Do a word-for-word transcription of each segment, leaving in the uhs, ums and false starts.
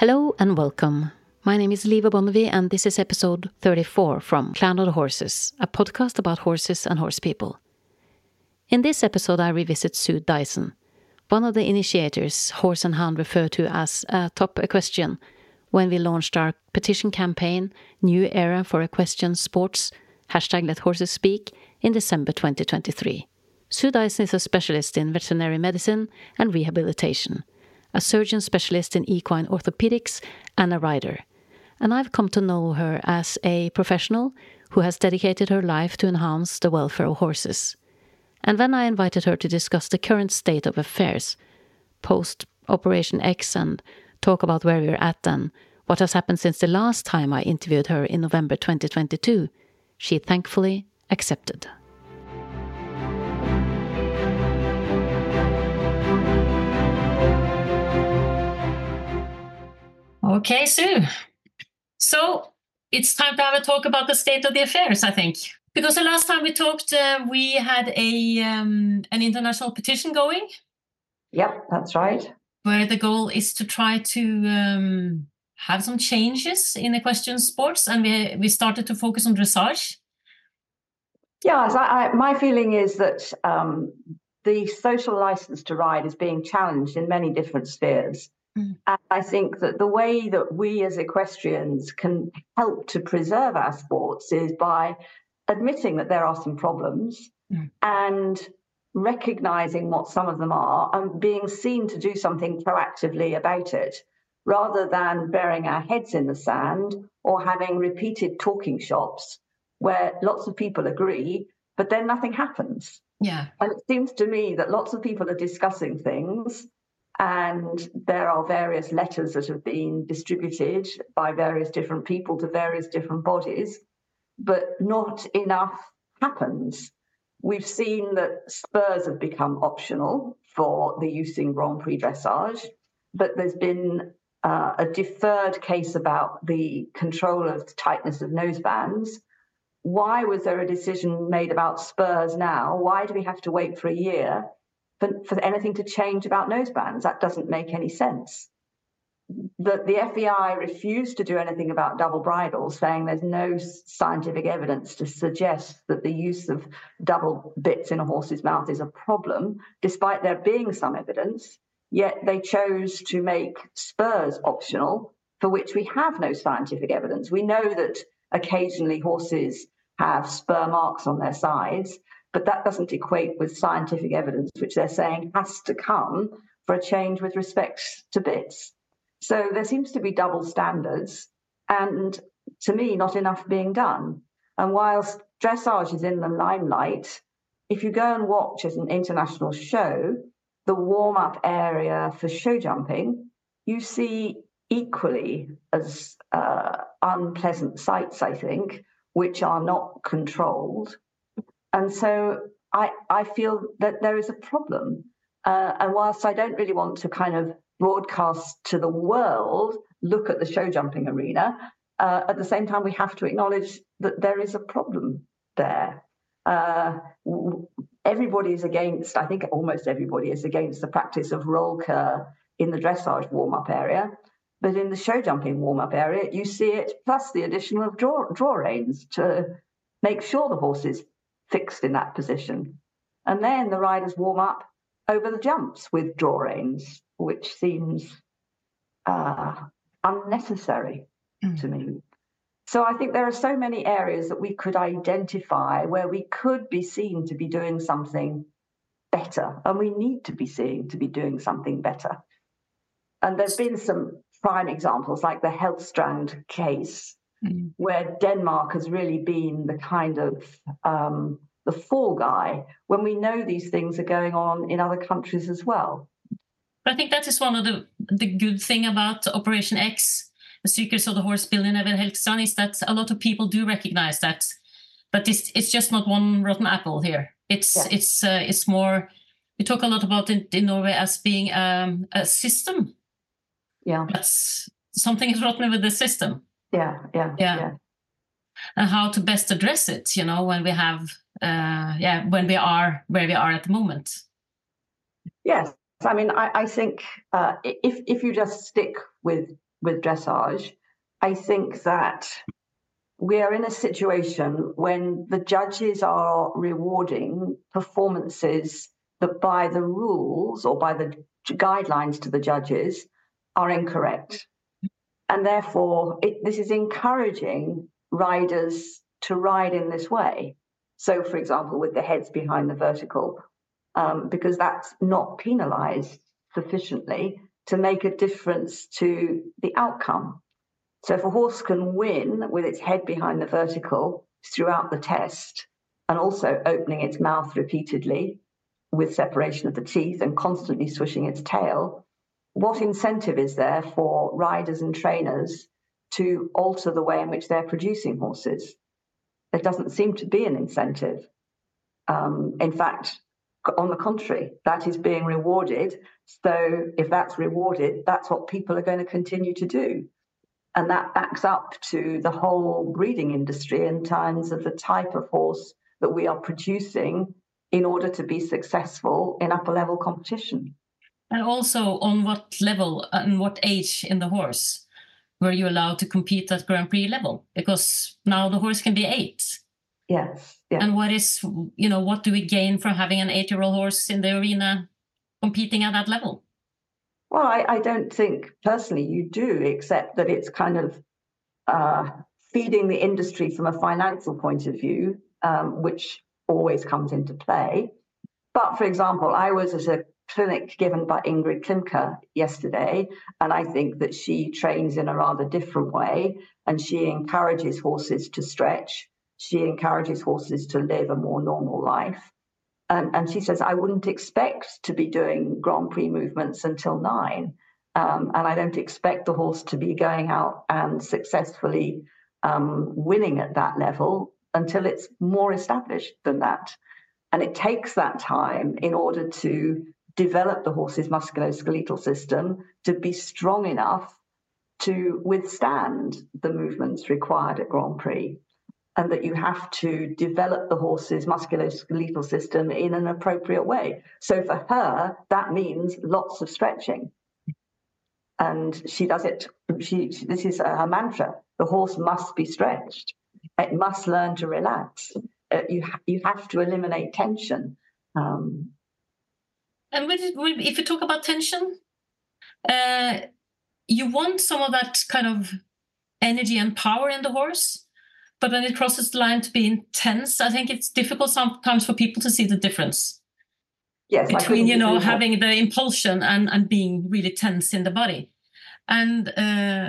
Hello and welcome. My name is Liva Bonnevi and this is episode thirty-four from Clan of the Horses, a podcast about horses and horse people. In this episode I revisit Sue Dyson, one of the initiators Horse and Hound refer to as a top equestrian, when we launched our petition campaign New Era for Equestrian Sports, hashtag Let Horses Speak, in December twenty twenty-three. Sue Dyson is a specialist in veterinary medicine and rehabilitation, a surgeon specialist in equine orthopedics, and a rider. And I've come to know her as a professional who has dedicated her life to enhance the welfare of horses. And when I invited her to discuss the current state of affairs, post Operation X, and talk about where we're at and what has happened since the last time I interviewed her in November twenty twenty-two, she thankfully accepted. Okay, Sue. So it's time to have a talk about the state of the affairs, I think. Because the last time we talked, uh, we had a um, an international petition going. Yep, that's right. Where the goal is to try to um, have some changes in equestrian sports. And we we started to focus on dressage. Yeah, so I, my feeling is that um, the social license to ride is being challenged in many different spheres. And I think that the way that we as equestrians can help to preserve our sports is by admitting that there are some problems mm. and recognizing what some of them are and being seen to do something proactively about it, rather than burying our heads in the sand or having repeated talking shops where lots of people agree, but then nothing happens. Yeah. And it seems to me that lots of people are discussing things. And there are various letters that have been distributed by various different people to various different bodies, but not enough happens. We've seen that spurs have become optional for the use in Grand Prix dressage, but there's been uh, a deferred case about the control of the tightness of nosebands. Why was there a decision made about spurs now? Why do we have to wait for a year For, for anything to change about nosebands? That doesn't make any sense. The, the F E I refused to do anything about double bridles, saying there's no scientific evidence to suggest that the use of double bits in a horse's mouth is a problem, despite there being some evidence, yet they chose to make spurs optional, for which we have no scientific evidence. We know that occasionally horses have spur marks on their sides, but that doesn't equate with scientific evidence, which they're saying has to come for a change with respect to bits. So there seems to be double standards and, to me, not enough being done. And whilst dressage is in the limelight, if you go and watch at an international show, the warm-up area for show jumping, you see equally as uh, unpleasant sights, I think, which are not controlled. And so I, I feel that there is a problem. Uh, and whilst I don't really want to kind of broadcast to the world, look at the show jumping arena, uh, at the same time, we have to acknowledge that there is a problem there. Uh, everybody is against, I think almost everybody is against the practice of roll cur in the dressage warm-up area. But in the show jumping warm-up area, you see it, plus the addition of draw, draw reins to make sure the horses fixed in that position. And then the riders warm up over the jumps with draw reins, which seems uh, unnecessary mm. to me. So I think there are so many areas that we could identify where we could be seen to be doing something better, and we need to be seen to be doing something better. And there's been some prime examples like the Helgstrand case, Mm. where Denmark has really been the kind of um, the fall guy, when we know these things are going on in other countries as well. But I think that is one of the, the good thing about Operation X, the secrets of the horse billionaire Helgstrand, is that a lot of people do recognize that. But it's, it's just not one rotten apple here. It's yeah. it's uh, it's more. We talk a lot about it in Norway as being um, a system. Yeah, that's something is rotten with the system. Yeah, yeah, yeah, yeah. And how to best address it, you know, when we have, uh, yeah, when we are where we are at the moment. Yes, I mean, I, I think uh, if if you just stick with with dressage, I think that we are in a situation when the judges are rewarding performances that by the rules or by the guidelines to the judges are incorrect. And therefore, it, this is encouraging riders to ride in this way. So, for example, with the heads behind the vertical, um, because that's not penalized sufficiently to make a difference to the outcome. So if a horse can win with its head behind the vertical throughout the test and also opening its mouth repeatedly with separation of the teeth and constantly swishing its tail, what incentive is there for riders and trainers to alter the way in which they're producing horses? There doesn't seem to be an incentive. Um, in fact, on the contrary, that is being rewarded. So if that's rewarded, that's what people are going to continue to do. And that backs up to the whole breeding industry in terms of the type of horse that we are producing in order to be successful in upper level competition. And also on what level and what age in the horse were you allowed to compete at Grand Prix level? Because now the horse can be eight. Yes. Yeah. And what is, you know, what do we gain from having an eight-year-old horse in the arena competing at that level? Well, I, I don't think personally you do, except that it's kind of uh, feeding the industry from a financial point of view, um, which always comes into play. But for example, I was at a clinic given by Ingrid Klimke yesterday, and I think that she trains in a rather different way, and she encourages horses to stretch. She encourages horses to live a more normal life. And, and she says, I wouldn't expect to be doing Grand Prix movements until nine. Um, and I don't expect the horse to be going out and successfully um, winning at that level until it's more established than that. And it takes that time in order to develop the horse's musculoskeletal system to be strong enough to withstand the movements required at Grand Prix. And that you have to develop the horse's musculoskeletal system in an appropriate way. So for her, that means lots of stretching. And she does it, she, she this is her mantra, the horse must be stretched. It must learn to relax. Uh, you, ha you have to eliminate tension. Um, and with, if you talk about tension, uh, you want some of that kind of energy and power in the horse. But when it crosses the line to be intense, I think it's difficult sometimes for people to see the difference. Yes, between, you know, having the impulsion and, and being really tense in the body. And uh,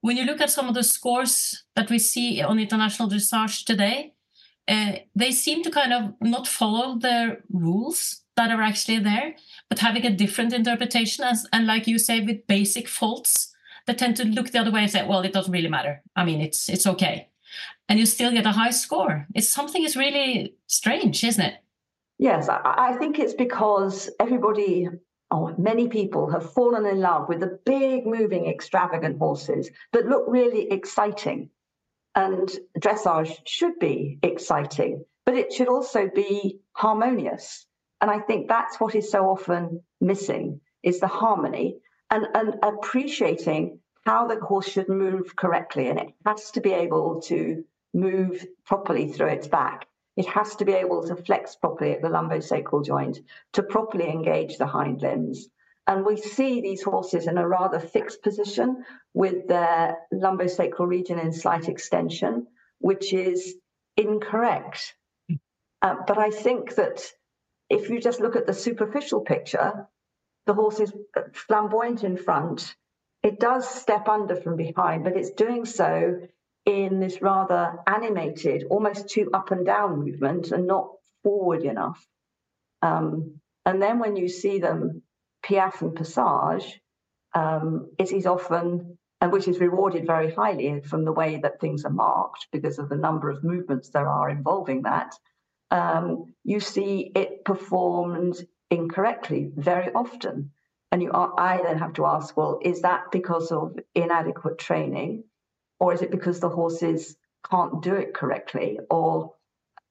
when you look at some of the scores that we see on international dressage today, uh, they seem to kind of not follow the rules that are actually there, but having a different interpretation. As, and like you say, with basic faults, they tend to look the other way and say, well, it doesn't really matter. I mean, it's it's okay. And you still get a high score. It's something is really strange, isn't it? Yes, I, I think it's because everybody, or many people, have fallen in love with the big, moving, extravagant horses that look really exciting. And dressage should be exciting, but it should also be harmonious. And I think that's what is so often missing, is the harmony and, and appreciating how the horse should move correctly, and it has to be able to move properly through its back. It has to be able to flex properly at the lumbosacral joint to properly engage the hind limbs. And we see these horses in a rather fixed position with their lumbosacral region in slight extension, which is incorrect. Uh, but I think that if you just look at the superficial picture, the horse is flamboyant in front. It does step under from behind, but it's doing so in this rather animated, almost too up and down movement and not forward enough. Um, and then when you see them piaffe and passage, um, it is often, and which is rewarded very highly from the way that things are marked because of the number of movements there are involving that, um, you see it performed incorrectly very often. And you are, I then have to ask, well, is that because of inadequate training, or is it because the horses can't do it correctly, or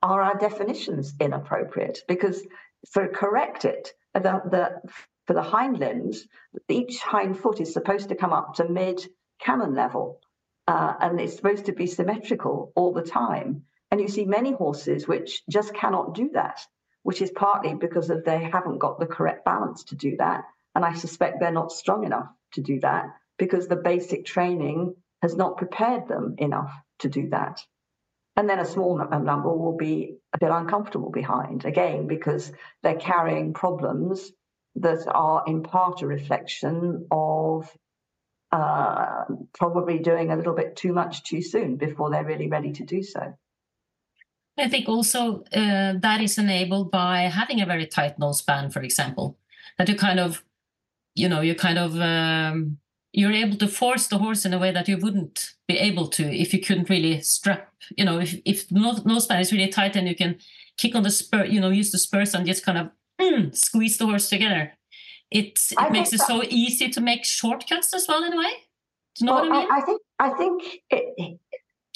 are our definitions inappropriate? Because for correct it, the, the for the hind limbs, each hind foot is supposed to come up to mid-cannon level, uh, and it's supposed to be symmetrical all the time. And you see many horses which just cannot do that, which is partly because of they haven't got the correct balance to do that. And I suspect they're not strong enough to do that because the basic training has not prepared them enough to do that. And then a small number will be a bit uncomfortable behind, again, because they're carrying problems that are in part a reflection of uh, probably doing a little bit too much too soon before they're really ready to do so. I think also uh, that is enabled by having a very tight nose band, for example, that you kind of, you know, you kind of, um, you're able to force the horse in a way that you wouldn't be able to if you couldn't really strap, you know, if, if nose band is really tight and you can kick on the spur, you know, use the spurs and just kind of mm, squeeze the horse together. It, it makes it so easy to make shortcuts as well in a way. Do you know well, what I mean? I, I think, I think it,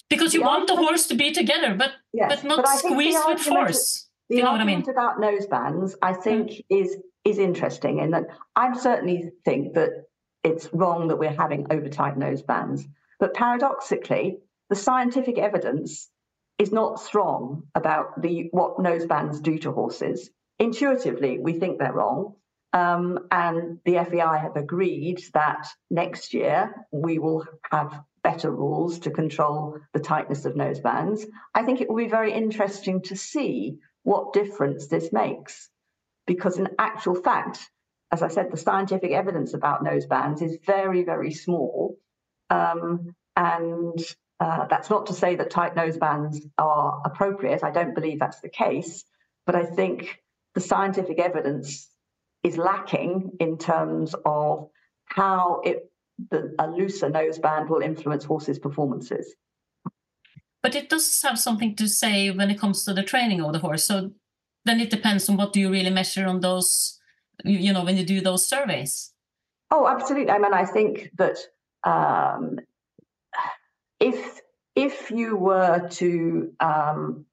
because you the want argument, the horse to be together, but, yes, but not but squeezed with force. The you know what I mean? About nose bands, I think, mm. is is interesting in that I certainly think that it's wrong that we're having over-tight nose bands. But paradoxically, the scientific evidence is not strong about the what nose bands do to horses. Intuitively, we think they're wrong. Um, and the F E I have agreed that next year we will have better rules to control the tightness of nose bands. I think it will be very interesting to see what difference this makes, because in actual fact, as I said, the scientific evidence about nose bands is very, very small. Um, and uh, that's not to say that tight nose bands are appropriate. I don't believe that's the case. But I think the scientific evidence is lacking in terms of how it The, a looser noseband will influence horses' performances. But it does have something to say when it comes to the training of the horse. So then it depends on what do you really measure on those, you know, when you do those surveys. Oh, absolutely. I mean, I think that um, if if you were to um,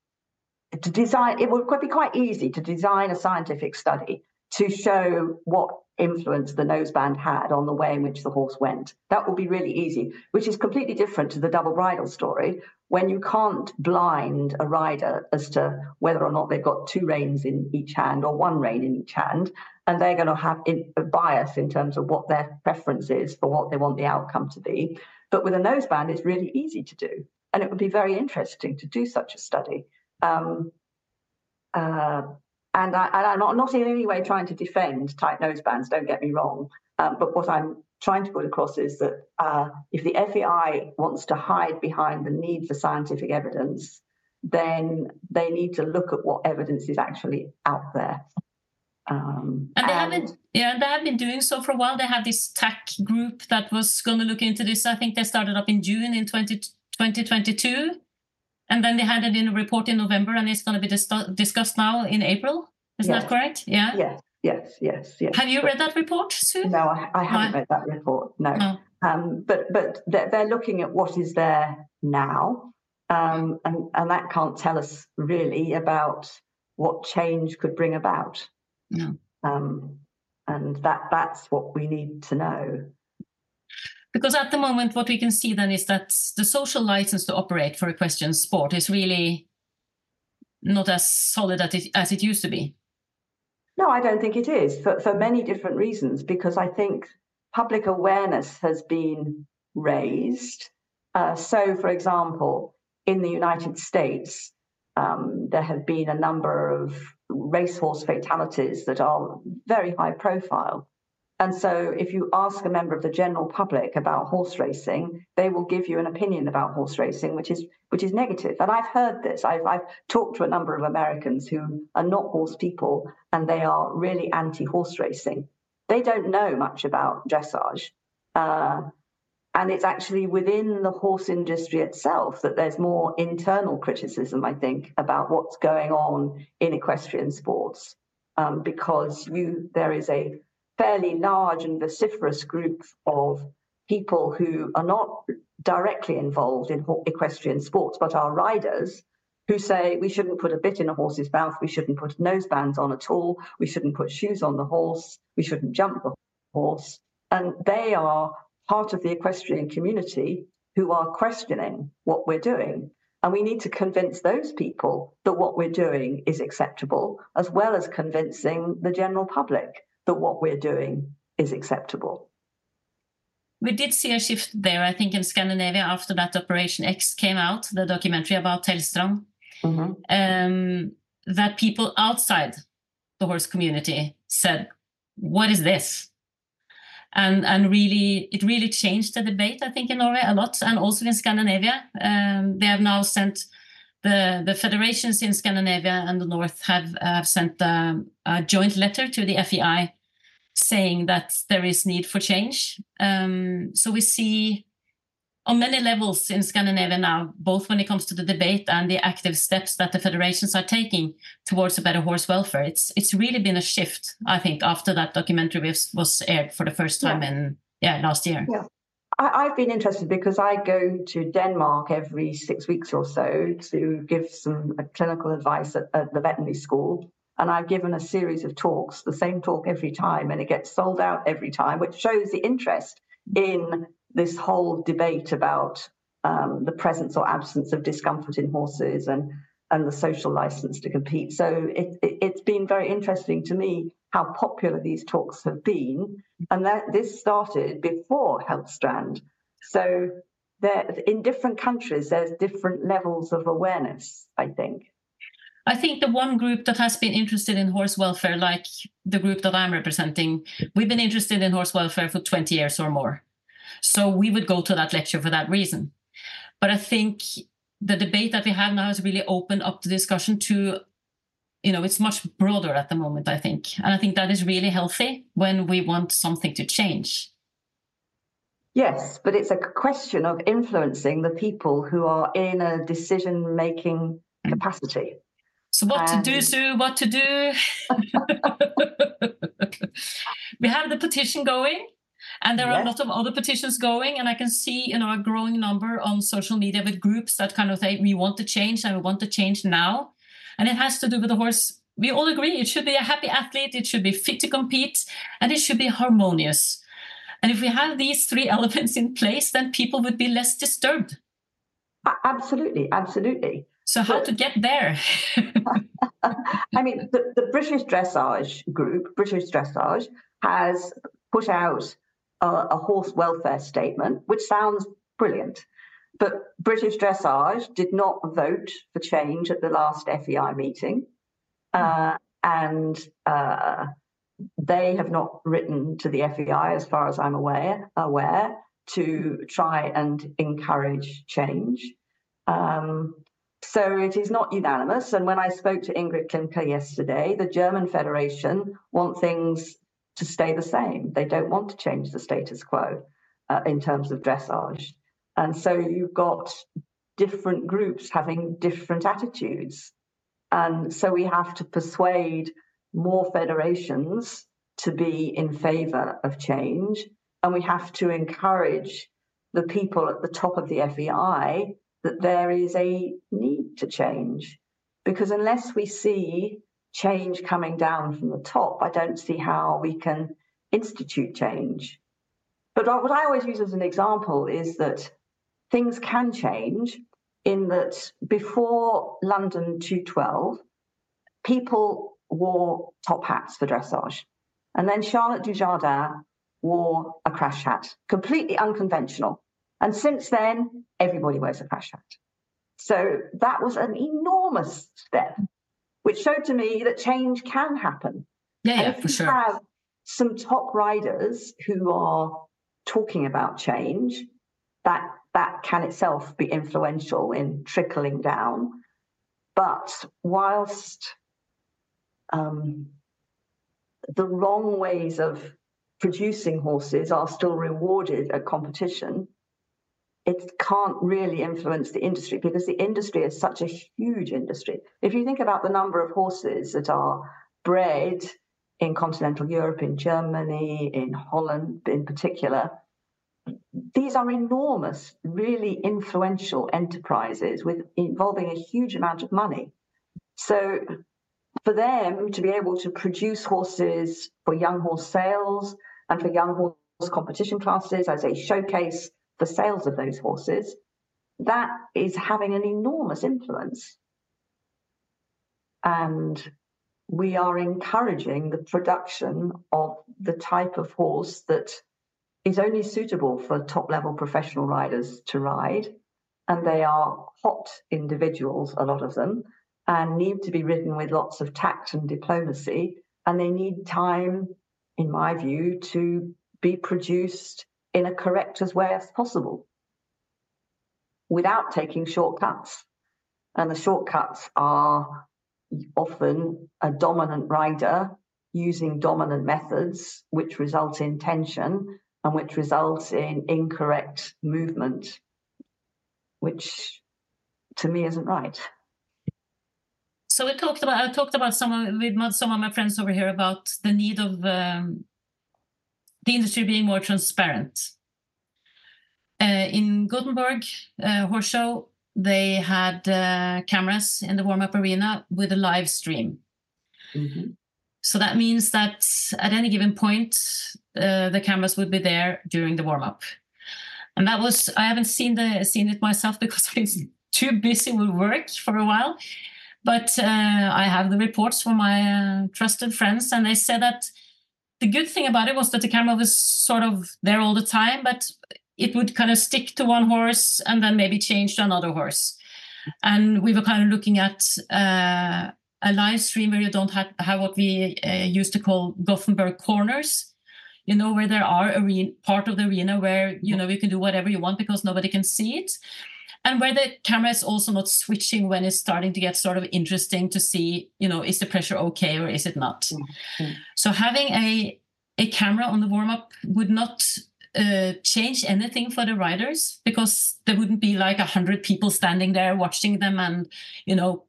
to design, it would be quite easy to design a scientific study to show what influence the noseband had on the way in which the horse went. That would be really easy, which is completely different to the double bridle story, when you can't blind a rider as to whether or not they've got two reins in each hand or one rein in each hand, and they're going to have a bias in terms of what their preference is for what they want the outcome to be. But with a noseband, it's really easy to do, and it would be very interesting to do such a study. Um, uh, And, I, and I'm not, not in any way trying to defend tight nosebands, don't get me wrong, um, but what I'm trying to put across is that uh, if the F E I wants to hide behind the need for scientific evidence, then they need to look at what evidence is actually out there. Um, and they and, haven't, yeah, they have been doing so for a while. They had this TAC group that was going to look into this. I think they started up in June in twenty twenty-two. And then they had it in a report in November, and it's going to be dis discussed now in April. Isn't yes. that correct? Yeah. Yes, yes, yes, yes. Have you but read that report, Sue? No, I, I haven't no. read that report, no. no. Um, but but they're, they're looking at what is there now, um, and, and that can't tell us really about what change could bring about. No. Um, and that that's what we need to know. Because at the moment, what we can see then is that the social license to operate for equestrian sport is really not as solid as it, as it used to be. No, I don't think it is, for, for many different reasons, because I think public awareness has been raised. Uh, so, for example, in the United States, um, there have been a number of racehorse fatalities that are very high profile. And so if you ask a member of the general public about horse racing, they will give you an opinion about horse racing, which is which is negative. And I've heard this. I've, I've talked to a number of Americans who are not horse people, and they are really anti-horse racing. They don't know much about dressage. Uh, and it's actually within the horse industry itself that there's more internal criticism, I think, about what's going on in equestrian sports, um, because you there is a fairly large and vociferous group of people who are not directly involved in equestrian sports but are riders, who say we shouldn't put a bit in a horse's mouth, we shouldn't put nosebands on at all, we shouldn't put shoes on the horse, we shouldn't jump the horse. And they are part of the equestrian community who are questioning what we're doing. And we need to convince those people that what we're doing is acceptable, as well as convincing the general public that what we're doing is acceptable. We did see a shift there, I think, in Scandinavia after that Operation X came out, the documentary about Helgstrand, mm-hmm. um, that people outside the horse community said, what is this? And and really, it really changed the debate, I think, in Norway a lot, and also in Scandinavia. Um, they have now sent, the, the federations in Scandinavia and the North have, have sent um, a joint letter to the F E I saying that there is need for change. Um, so we see on many levels in Scandinavia now, both when it comes to the debate and the active steps that the federations are taking towards a better horse welfare. It's it's really been a shift, I think, after that documentary was, was aired for the first time yeah. in yeah last year. Yeah, I, I've been interested because I go to Denmark every six weeks or so to give some uh, clinical advice at, at the veterinary school. And I've given a series of talks, the same talk every time, and it gets sold out every time, which shows the interest in this whole debate about um, the presence or absence of discomfort in horses and, and the social license to compete. So it, it, it's been very interesting to me how popular these talks have been. And that this started before Helgstrand. So there, in different countries, there's different levels of awareness, I think. I think the one group that has been interested in horse welfare, like the group that I'm representing, we've been interested in horse welfare for twenty years or more. So we would go to that lecture for that reason. But I think the debate that we have now has really opened up the discussion to, you know, it's much broader at the moment, I think. And I think that is really healthy when we want something to change. Yes, but it's a question of influencing the people who are in a decision-making capacity. So what um, to do, Sue, what to do? We have the petition going, and there yes. are a lot of other petitions going, and I can see, you know, a growing number on social media with groups that kind of say, we want to change, and we want to change now. And it has to do with the horse. We all agree it should be a happy athlete, it should be fit to compete, and it should be harmonious. And if we have these three elements in place, then people would be less disturbed. Absolutely, absolutely. So how to get there? I mean, the, the British dressage group, British dressage, has put out a, a horse welfare statement, which sounds brilliant. But British dressage did not vote for change at the last F E I meeting. Uh, and uh, they have not written to the F E I, as far as I'm aware, aware to try and encourage change. Um, So it is not unanimous. And when I spoke to Ingrid Klimke yesterday, the German Federation want things to stay the same. They don't want to change the status quo uh, in terms of dressage. And so you've got different groups having different attitudes. And so we have to persuade more federations to be in favour of change. And we have to encourage the people at the top of the F E I that there is a need to change, because unless we see change coming down from the top, I don't see how we can institute change. But what I always use as an example is that things can change in that before London two twelve, people wore top hats for dressage. And then Charlotte Dujardin wore a crash hat, completely unconventional. And since then, everybody wears a crash hat. So that was an enormous step, which showed to me that change can happen. Yeah, yeah, for sure. If you have some top riders who are talking about change, that, that can itself be influential in trickling down. But whilst um, the wrong ways of producing horses are still rewarded at competition, it can't really influence the industry because the industry is such a huge industry. If you think about the number of horses that are bred in continental Europe, in Germany, in Holland in particular, These are enormous, really influential enterprises with involving a huge amount of money. So for them to be able to produce horses for young horse sales and for young horse competition classes as a showcase for sales of those horses, that is having an enormous influence. And we are encouraging the production of the type of horse that is only suitable for top-level professional riders to ride, and they are hot individuals, a lot of them, and need to be ridden with lots of tact and diplomacy, and they need time, in my view, to be produced in a correct as way as possible without taking shortcuts. And the shortcuts are often a dominant rider using dominant methods, which result in tension and which results in incorrect movement, which to me isn't right. So we talked about, I talked about some with some of my friends over here about the need of um, the industry being more transparent. Uh, in Gothenburg uh, Horse Show, they had uh, cameras in the warm-up arena with a live stream. Mm-hmm. So that means that at any given point, uh, the cameras would be there during the warm-up. And that was, I haven't seen the seen it myself because I've been too busy with work for a while. But uh, I have the reports from my uh, trusted friends, and they said that the good thing about it was that the camera was sort of there all the time, but it would kind of stick to one horse and then maybe change to another horse. And we were kind of looking at uh, a live stream where you don't have, have what we uh, used to call Gothenburg corners, you know, where there are a part of the arena where, you know, you can do whatever you want because nobody can see it. And where the camera is also not switching when it's starting to get sort of interesting to see, you know, is the pressure okay or is it not? Mm-hmm. So having a, a camera on the warm-up would not Uh, change anything for the riders, because there wouldn't be like a hundred people standing there watching them and, you know,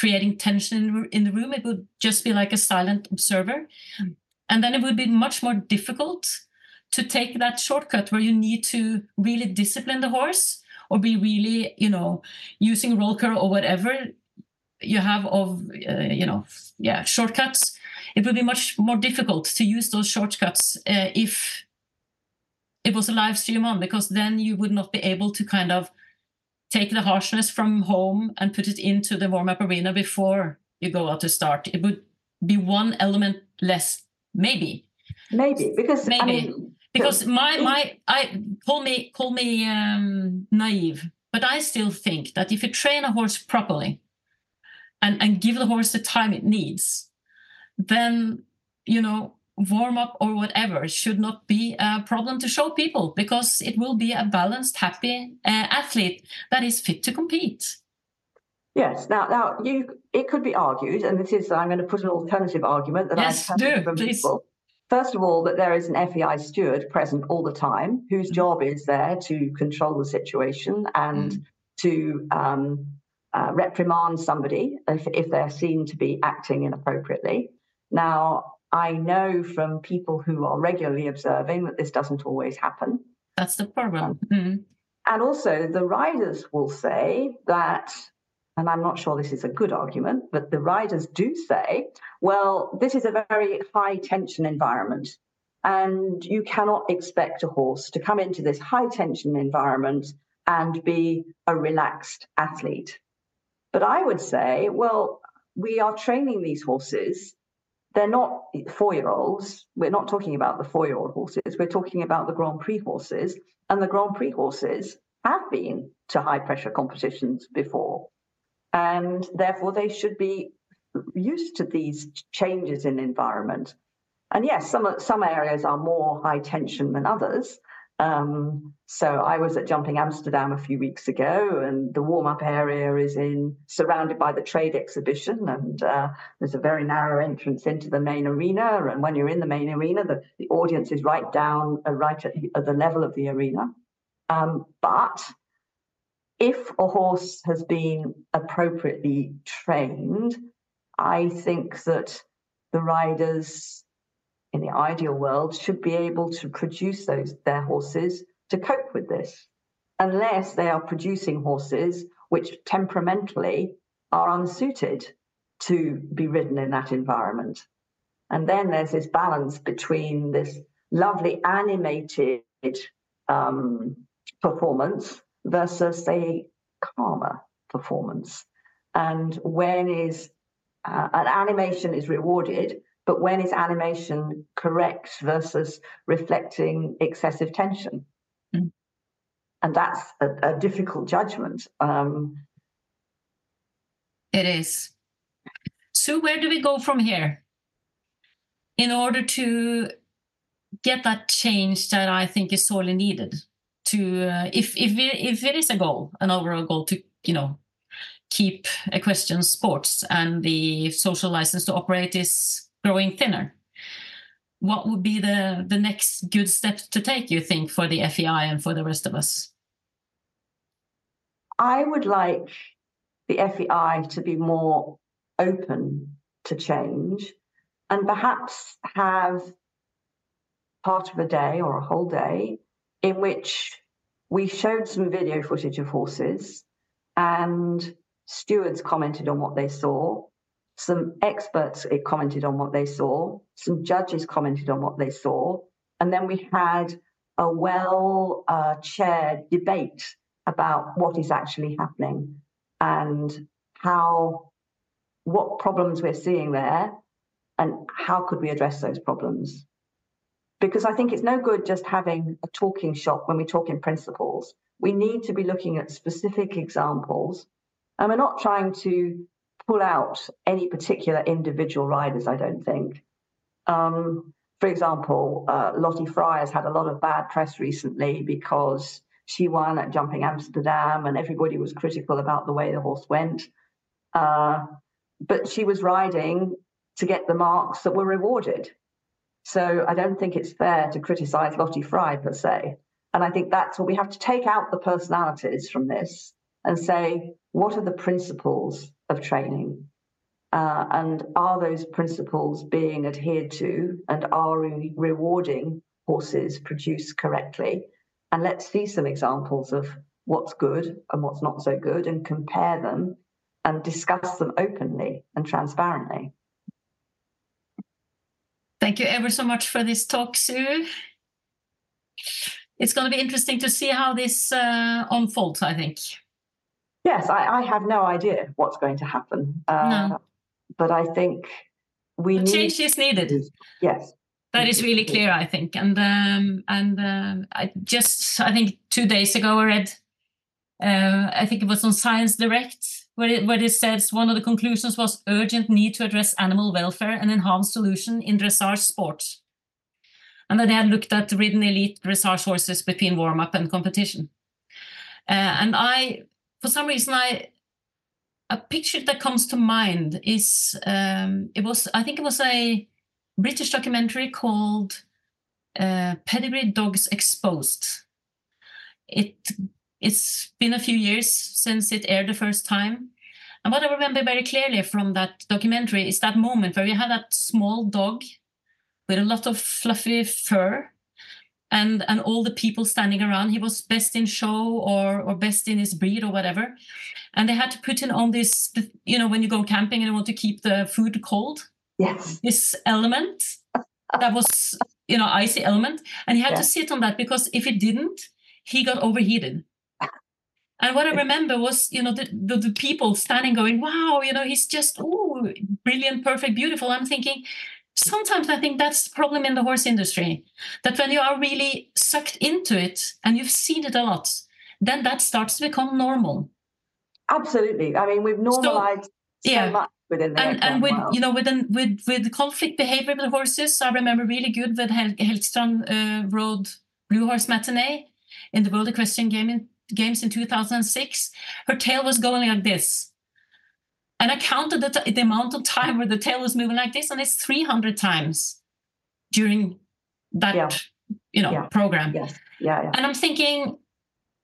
creating tension in the room. It would just be like a silent observer. Mm. And then it would be much more difficult to take that shortcut where you need to really discipline the horse or be really, you know, using roll curl or whatever you have of, uh, you know, yeah, shortcuts. It would be much more difficult to use those shortcuts uh, if it was a live stream on, because then you would not be able to kind of take the harshness from home and put it into the warm-up arena before you go out to start. It would be one element less, maybe. Maybe because maybe I mean, because my my I call me call me um, naive, but I still think that if you train a horse properly and and give the horse the time it needs, then you know. warm-up or whatever should not be a problem to show people, because it will be a balanced, happy uh, athlete that is fit to compete. Yes. Now, now you, it could be argued, and this is, I'm going to put an alternative argument that yes, I've heard from please. people. First of all, that there is an F E I steward present all the time, whose job is there to control the situation and mm. to um, uh, reprimand somebody if, if they're seen to be acting inappropriately. Now, I know from people who are regularly observing that this doesn't always happen. That's the problem. Mm-hmm. And also the riders will say that, and I'm not sure this is a good argument, but the riders do say, well, this is a very high tension environment, and you cannot expect a horse to come into this high tension environment and be a relaxed athlete. But I would say, well, we are training these horses. They're not four-year-olds. We're not talking about the four-year-old horses. We're talking about the Grand Prix horses. And the Grand Prix horses have been to high-pressure competitions before. And therefore, they should be used to these changes in environment. And yes, some, some areas are more high-tension than others. Um, so I was at Jumping Amsterdam a few weeks ago, and the warm-up area is in surrounded by the trade exhibition, and uh, there's a very narrow entrance into the main arena. And when you're in the main arena, the, the audience is right down, uh, right at, at the level of the arena. Um, but if a horse has been appropriately trained, I think that the riders in the ideal world should be able to produce those their horses to cope with this, unless they are producing horses which temperamentally are unsuited to be ridden in that environment. And then there's this balance between this lovely animated um, performance versus a calmer performance. And when is uh, an animation is rewarded, but when is animation correct versus reflecting excessive tension? Mm. And that's a, a difficult judgment. Um, it is. So where do we go from here in order to get that change that I think is sorely needed? To uh, if if it, if it is a goal, an overall goal to, you know, keep equestrian sports and the social license to operate is growing thinner, what would be the, the next good step to take, you think, for the F E I and for the rest of us? I would like the F E I to be more open to change and perhaps have part of a day or a whole day in which we showed some video footage of horses and stewards commented on what they saw. Some experts commented on what they saw. Some judges commented on what they saw. And then we had a well-chaired uh, debate about what is actually happening and how, what problems we're seeing there and how could we address those problems. Because I think it's no good just having a talking shop when we talk in principles. We need to be looking at specific examples. And we're not trying to pull out any particular individual riders, I don't think. Um, for example, uh, Lottie Fry has had a lot of bad press recently because she won at Jumping Amsterdam and everybody was critical about the way the horse went. Uh, but she was riding to get the marks that were rewarded. So I don't think it's fair to criticise Lottie Fry per se. And I think that's what we have to take out the personalities from this and say, what are the principles of training? Uh, and are those principles being adhered to? And are we rewarding horses produced correctly? And let's see some examples of what's good and what's not so good and compare them and discuss them openly and transparently. Thank you ever so much for this talk, Sue. It's going to be interesting to see how this uh, unfolds, I think. Yes, I, I have no idea what's going to happen. Uh, no. But I think we need... Change is needed. Yes. That is really clear, I think. And um, and um, I just, I think two days ago I read, uh, I think it was on Science Direct, where it, where it says one of the conclusions was urgent need to address animal welfare and enhance solution in dressage sport. And then they had looked at ridden elite dressage horses between warm-up and competition. Uh, and I... For some reason, I a picture that comes to mind is um, it was I think it was a British documentary called uh, Pedigree Dogs Exposed. It it's been a few years since it aired the first time, and what I remember very clearly from that documentary is that moment where you have that small dog with a lot of fluffy fur. And, and all the people standing around, he was best in show or, or best in his breed or whatever. And they had to put in on this, you know, when you go camping and you want to keep the food cold. Yes. This element that was, you know, icy element. And he had yeah. to sit on that because if he didn't, he got overheated. And what I remember was, you know, the, the, the people standing going, wow, you know, he's just, oh, brilliant, perfect, beautiful. I'm thinking... Sometimes I think that's the problem in the horse industry, that when you are really sucked into it and you've seen it a lot, then that starts to become normal. Absolutely. I mean, we've normalized so, yeah. so much within the and, and with world. You know, with an, with with conflict behavior with horses. I remember really good when Hel Helgstrand uh, rode Blue Horse Matinee in the World Equestrian Game in, Games in two thousand six. Her tail was going like this. And I counted the, t the amount of time where the tail was moving like this, and it's three hundred times during that, yeah. you know, yeah. program. Yes. Yeah, yeah. And I'm thinking,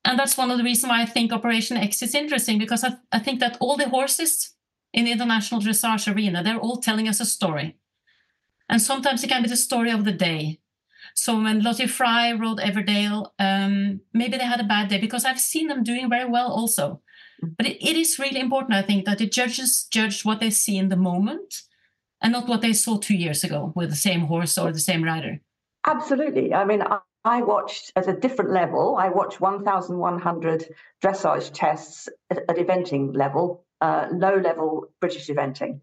and that's one of the reasons why I think Operation X is interesting, because I, I think that all the horses in the international dressage arena, they're all telling us a story. And sometimes it can be the story of the day. So when Lottie Fry rode Everdale, um, maybe they had a bad day, because I've seen them doing very well also. But it, it is really important, I think, that the judges judge what they see in the moment and not what they saw two years ago with the same horse or the same rider. Absolutely. I mean, I, I watched at a different level. I watched one thousand one hundred dressage tests at, at eventing level, uh, low-level British eventing.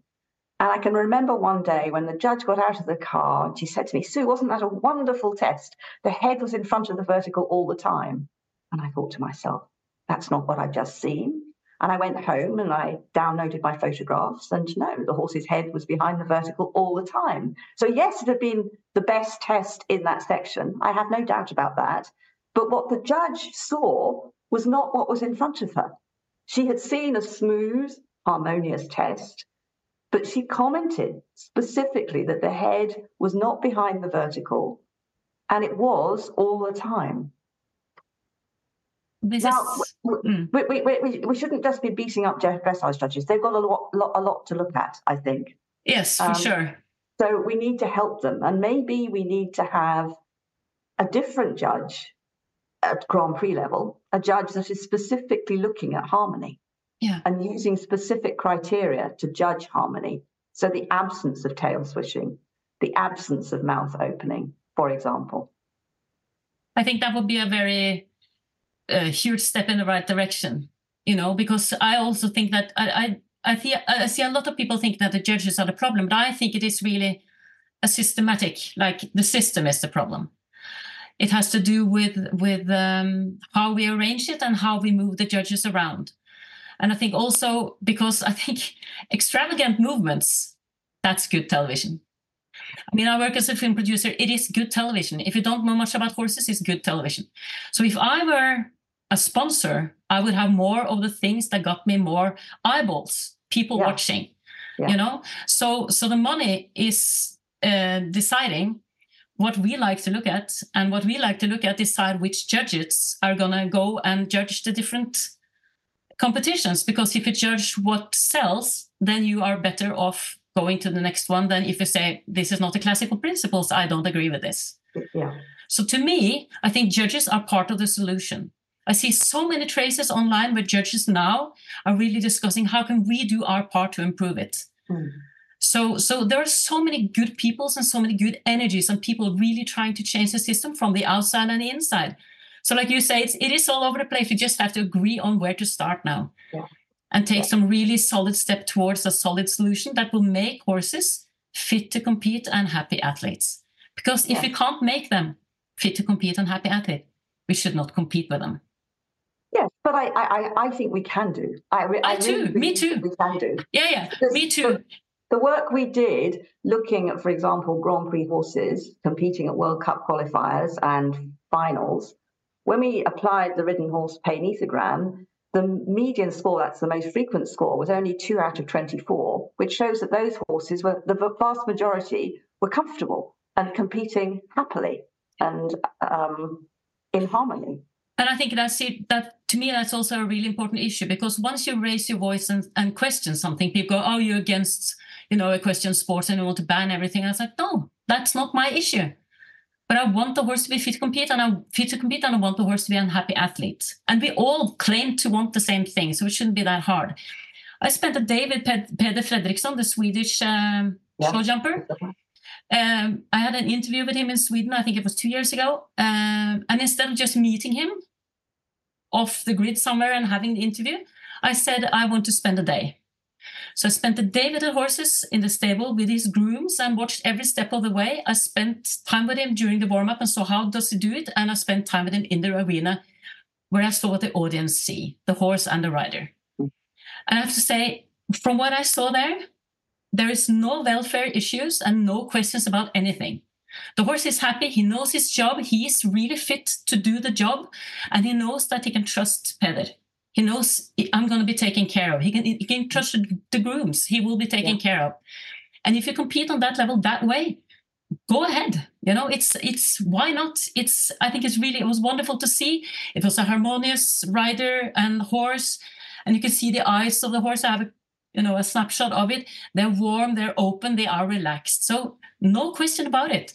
And I can remember one day when the judge got out of the car and she said to me, "Sue, wasn't that a wonderful test? The head was in front of the vertical all the time." And I thought to myself, that's not what I've just seen. And I went home and I downloaded my photographs, and no, the horse's head was behind the vertical all the time. So yes, it had been the best test in that section. I have no doubt about that. But what the judge saw was not what was in front of her. She had seen a smooth, harmonious test, but she commented specifically that the head was not behind the vertical, and it was all the time. This now, is... mm. we, we, we, we shouldn't just be beating up dressage judges. They've got a lot, lot, a lot to look at, I think. Yes, um, for sure. So we need to help them. And maybe we need to have a different judge at Grand Prix level, a judge that is specifically looking at harmony, yeah, and using specific criteria to judge harmony. So the absence of tail swishing, the absence of mouth opening, for example. I think that would be a very... a huge step in the right direction, you know, because I also think that I I, I, see, I see a lot of people think that the judges are the problem, but I think it is really a systematic, like the system is the problem. It has to do with, with um, how we arrange it and how we move the judges around. And I think also because I think extravagant movements, that's good television. I mean, I work as a film producer. It is good television. If you don't know much about horses, it's good television. So if I were a sponsor, I would have more of the things that got me more eyeballs, people yeah. watching, yeah. you know. So so the money is uh, deciding what we like to look at, and what we like to look at decide which judges are going to go and judge the different competitions. Because if you judge what sells, then you are better off going to the next one than if you say, this is not the classical principles, I don't agree with this. Yeah. So to me, I think judges are part of the solution. I see so many traces online where judges now are really discussing how can we do our part to improve it. Mm. So, so there are so many good peoples and so many good energies and people really trying to change the system from the outside and the inside. So like you say, it's, it is all over the place. We just have to agree on where to start now yeah. and take yeah. some really solid step towards a solid solution that will make horses fit to compete and happy athletes. Because if yeah. we can't make them fit to compete and happy athlete, we should not compete with them. Yes, but I, I, I think we can do. I, I, I too. Really Me too. We can do. Yeah, yeah. Because Me too. The work we did, looking at, for example, Grand Prix horses competing at World Cup qualifiers and finals, when we applied the ridden horse pain ethogram, the median score, that's the most frequent score, was only two out of twenty-four, which shows that those horses were, the vast majority were comfortable and competing happily and um, in harmony. And I think that's it. That, to me, that's also a really important issue, because once you raise your voice and, and question something, people go, oh, you're against, you know, equestrian sports and you want to ban everything. I was like, no, that's not my issue. But I want the horse to be fit to compete, and I'm fit to compete, and I want the horse to be an happy athlete. And we all claim to want the same thing, so it shouldn't be that hard. I spent a day with Peder Fredricson, the Swedish um, yeah. show jumper. Um, I had an interview with him in Sweden, I think it was two years ago. Um, and instead of just meeting him off the grid somewhere and having the interview, I said, I want to spend a day. So I spent the day with the horses in the stable with his grooms and watched every step of the way. I spent time with him during the warm-up and saw how does he do it. And I spent time with him in the arena where I saw what the audience see, the horse and the rider. And I have to say, from what I saw there, there is no welfare issues and no questions about anything. The horse is happy. He knows his job. He is really fit to do the job. And he knows that he can trust Peder. He knows I'm going to be taken care of. He can, he can trust the grooms. He will be taken yeah. care of. And if you compete on that level that way, go ahead. You know, it's, it's, why not? It's, I think it's really, it was wonderful to see. It was a harmonious rider and horse. And you can see the eyes of the horse. I have a, you know, a snapshot of it. They're warm, they're open, they are relaxed. So no question about it.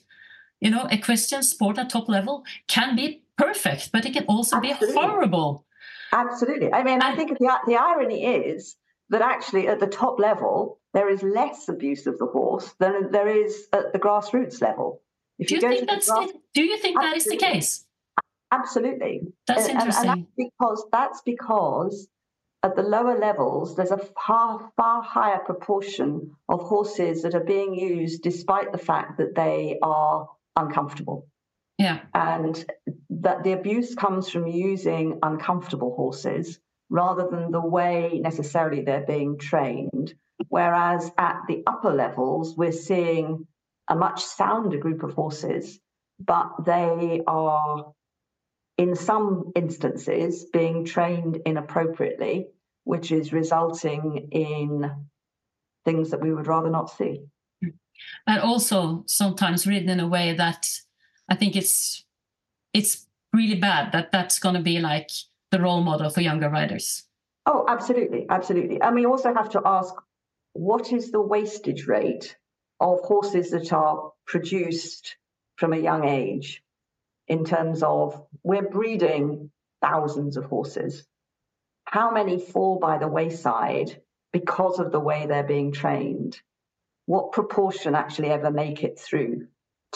you know, equestrian sport at top level can be perfect, but it can also Absolutely. be horrible. Absolutely. I mean, and, I think the, the irony is that actually at the top level, there is less abuse of the horse than there is at the grassroots level. If do, you you think that's grass- the, do you think Absolutely. that is the case? Absolutely. That's interesting. And, and that's, because, that's because at the lower levels, there's a far, far higher proportion of horses that are being used despite the fact that they are uncomfortable. Yeah. And that the abuse comes from using uncomfortable horses rather than the way necessarily they're being trained. Whereas at the upper levels, we're seeing a much sounder group of horses, but they are in some instances being trained inappropriately, which is resulting in things that we would rather not see. And also sometimes ridden in a way that I think it's it's really bad, that that's going to be like the role model for younger riders. Oh, absolutely, absolutely. And we also have to ask, what is the wastage rate of horses that are produced from a young age? In terms of, we're breeding thousands of horses. How many fall by the wayside because of the way they're being trained? What proportion actually ever make it through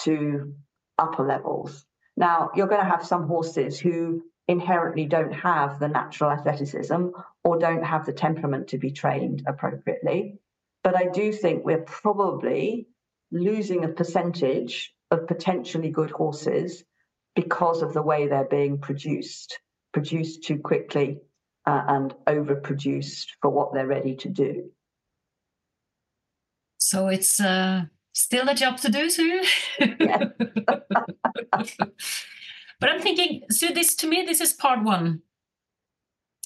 to upper levels? Now, you're going to have some horses who inherently don't have the natural athleticism or don't have the temperament to be trained appropriately. But I do think we're probably losing a percentage of potentially good horses because of the way they're being produced, produced too quickly uh, and overproduced for what they're ready to do. So it's uh, still a job to do, Sue. Yeah. But I'm thinking, Sue, this, to me, this is part one.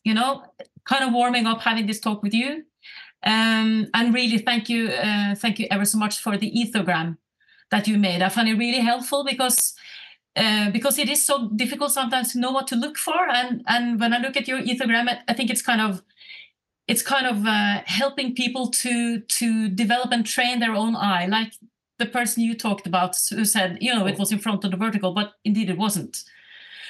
You know, kind of warming up, having this talk with you. Um, and really, thank you. Uh, thank you ever so much for the ethogram that you made. I found it really helpful because... Uh, because it is so difficult sometimes to know what to look for, and and when I look at your ethogram, I think it's kind of it's kind of uh, helping people to to develop and train their own eye, like the person you talked about who said, you know, it was in front of the vertical, but indeed it wasn't.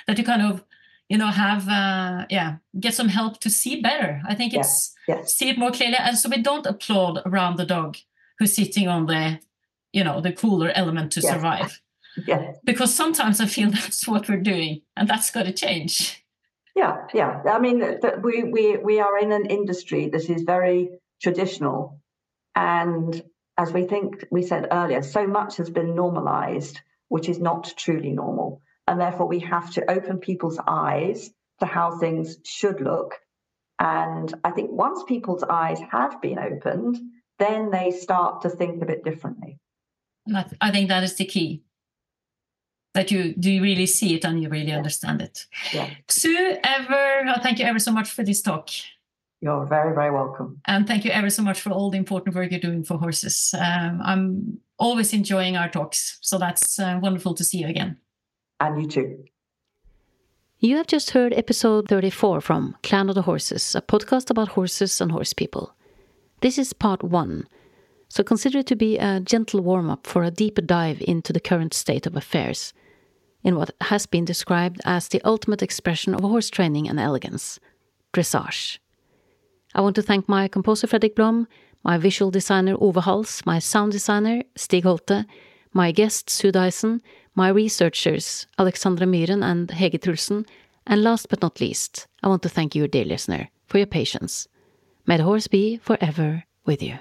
That you kind of, you know, have uh, yeah get some help to see better. I think it's yeah, yeah. see it more clearly, and so we don't applaud around the dog who's sitting on the, you know, the cooler element to yeah. survive. Yeah, because sometimes I feel that's what we're doing, and that's got to change. Yeah, yeah. I mean, the, we we we are in an industry that is very traditional, and as we think we said earlier, so much has been normalized, which is not truly normal, and therefore we have to open people's eyes to how things should look. And I think once people's eyes have been opened, then they start to think a bit differently. And I, th- I think that is the key. That you do you really see it and you really yeah. understand it. Yeah. Sue, ever, oh, thank you ever so much for this talk. You're very, very welcome. And thank you ever so much for all the important work you're doing for horses. Um, I'm always enjoying our talks, so that's uh, wonderful to see you again. And you too. You have just heard episode thirty-four from Clan of the Horses, a podcast about horses and horse people. This is part one. So consider it to be a gentle warm-up for a deeper dive into the current state of affairs in what has been described as the ultimate expression of horse training and elegance, dressage. I want to thank my composer Fredrik Blom, my visual designer Ove Hals, my sound designer Stig Holte, my guest Sue Dyson, my researchers Alexandra Myren and Hege Trulsen, and last but not least, I want to thank you, dear listener, for your patience. May the horse be forever with you.